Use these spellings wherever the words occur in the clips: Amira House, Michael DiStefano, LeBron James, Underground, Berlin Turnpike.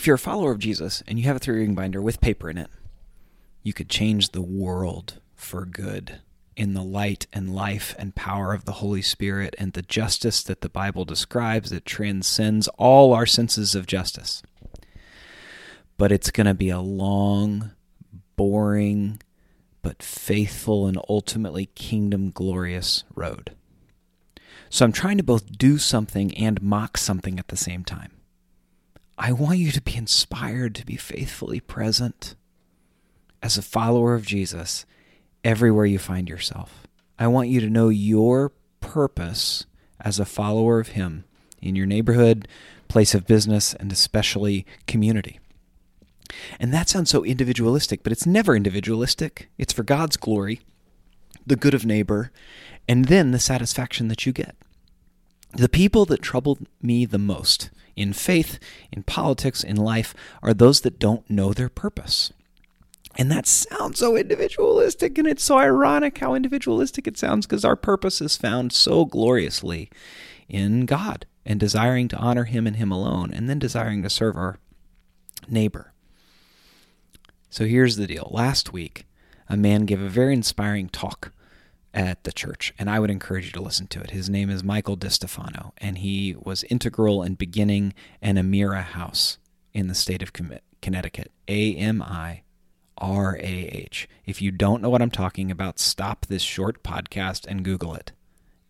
If you're a follower of Jesus and you have a three-ring binder with paper in it, you could change the world for good in the light and life and power of the Holy Spirit and the justice that the Bible describes that transcends all our senses of justice. But it's going to be a long, boring, but faithful and ultimately kingdom-glorious road. So I'm trying to both do something and mock something at the same time. I want you to be inspired to be faithfully present as a follower of Jesus everywhere you find yourself. I want you to know your purpose as a follower of Him in your neighborhood, place of business, and especially community. And that sounds so individualistic, but it's never individualistic. It's for God's glory, the good of neighbor, and then the satisfaction that you get. The people that trouble me the most in faith, in politics, in life, are those that don't know their purpose. And that sounds so individualistic, and it's so ironic how individualistic it sounds because our purpose is found so gloriously in God and desiring to honor Him and Him alone, and then desiring to serve our neighbor. So here's the deal. Last week, a man gave a very inspiring talk at the church, and I would encourage you to listen to it. His name is Michael DiStefano, and he was integral in beginning an Amira House in the state of Connecticut, A-M-I-R-A-H. If you don't know what I'm talking about, stop this short podcast and Google it.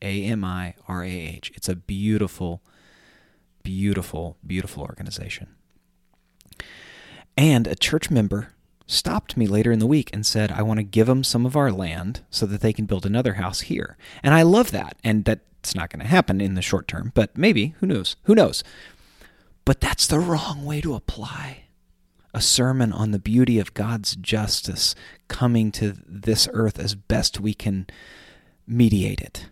A-M-I-R-A-H. It's a beautiful, beautiful, beautiful organization. And a church member stopped me later in the week and said, I want to give them some of our land so that they can build another house here. And I love that. And that's not going to happen in the short term, but maybe, who knows? Who knows? But that's the wrong way to apply a sermon on the beauty of God's justice coming to this earth as best we can mediate it.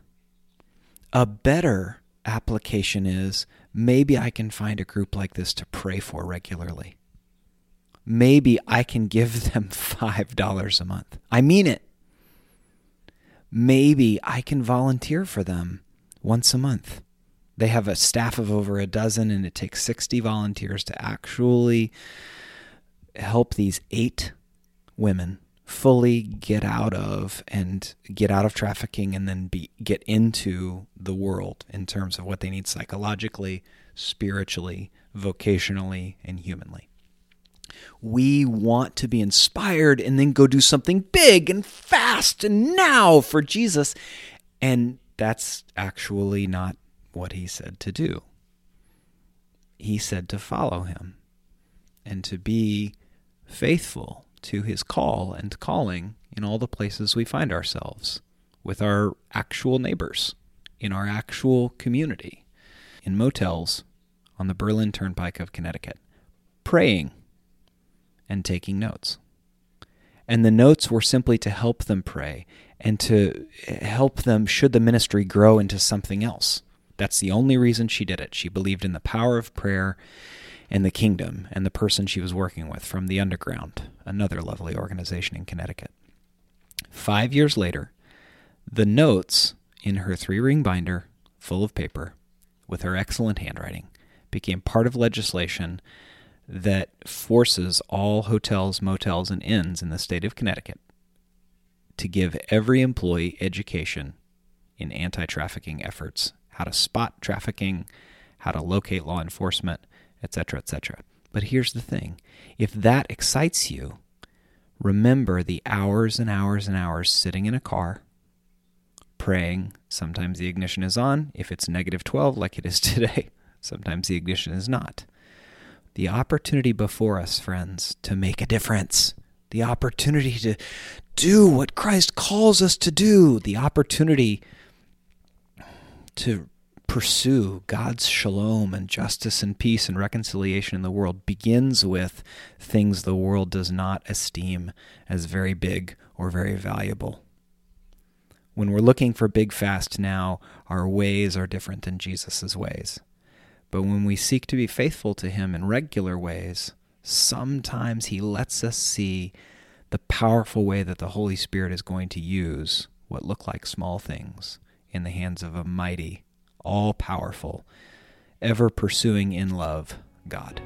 A better application is maybe I can find a group like this to pray for regularly. Maybe I can give them $5 a month. I mean it. Maybe I can volunteer for them once a month. They have a staff of over a dozen, and it takes 60 volunteers to actually help these 8 women fully get out of trafficking and then get into the world in terms of what they need psychologically, spiritually, vocationally, and humanly. We want to be inspired and then go do something big and fast and now for Jesus. And that's actually not what He said to do. He said to follow Him and to be faithful to His call and calling in all the places we find ourselves, with our actual neighbors, in our actual community, in motels on the Berlin Turnpike of Connecticut, praying and taking notes. And the notes were simply to help them pray and to help them should the ministry grow into something else. That's the only reason she did it. She believed in the power of prayer and the kingdom and the person she was working with from the Underground, another lovely organization in Connecticut. 5 years later, the notes in her three-ring binder, full of paper, with her excellent handwriting, became part of legislation that forces all hotels, motels, and inns in the state of Connecticut to give every employee education in anti-trafficking efforts, how to spot trafficking, how to locate law enforcement, etc., etc. But here's the thing. If that excites you, remember the hours and hours and hours sitting in a car, praying. Sometimes the ignition is on. If it's -12 like it is today, sometimes the ignition is not. The opportunity before us, friends, to make a difference. The opportunity to do what Christ calls us to do. The opportunity to pursue God's shalom and justice and peace and reconciliation in the world begins with things the world does not esteem as very big or very valuable. When we're looking for big fast now, our ways are different than Jesus's ways. But when we seek to be faithful to Him in regular ways, sometimes He lets us see the powerful way that the Holy Spirit is going to use what look like small things in the hands of a mighty, all-powerful, ever-pursuing in love God.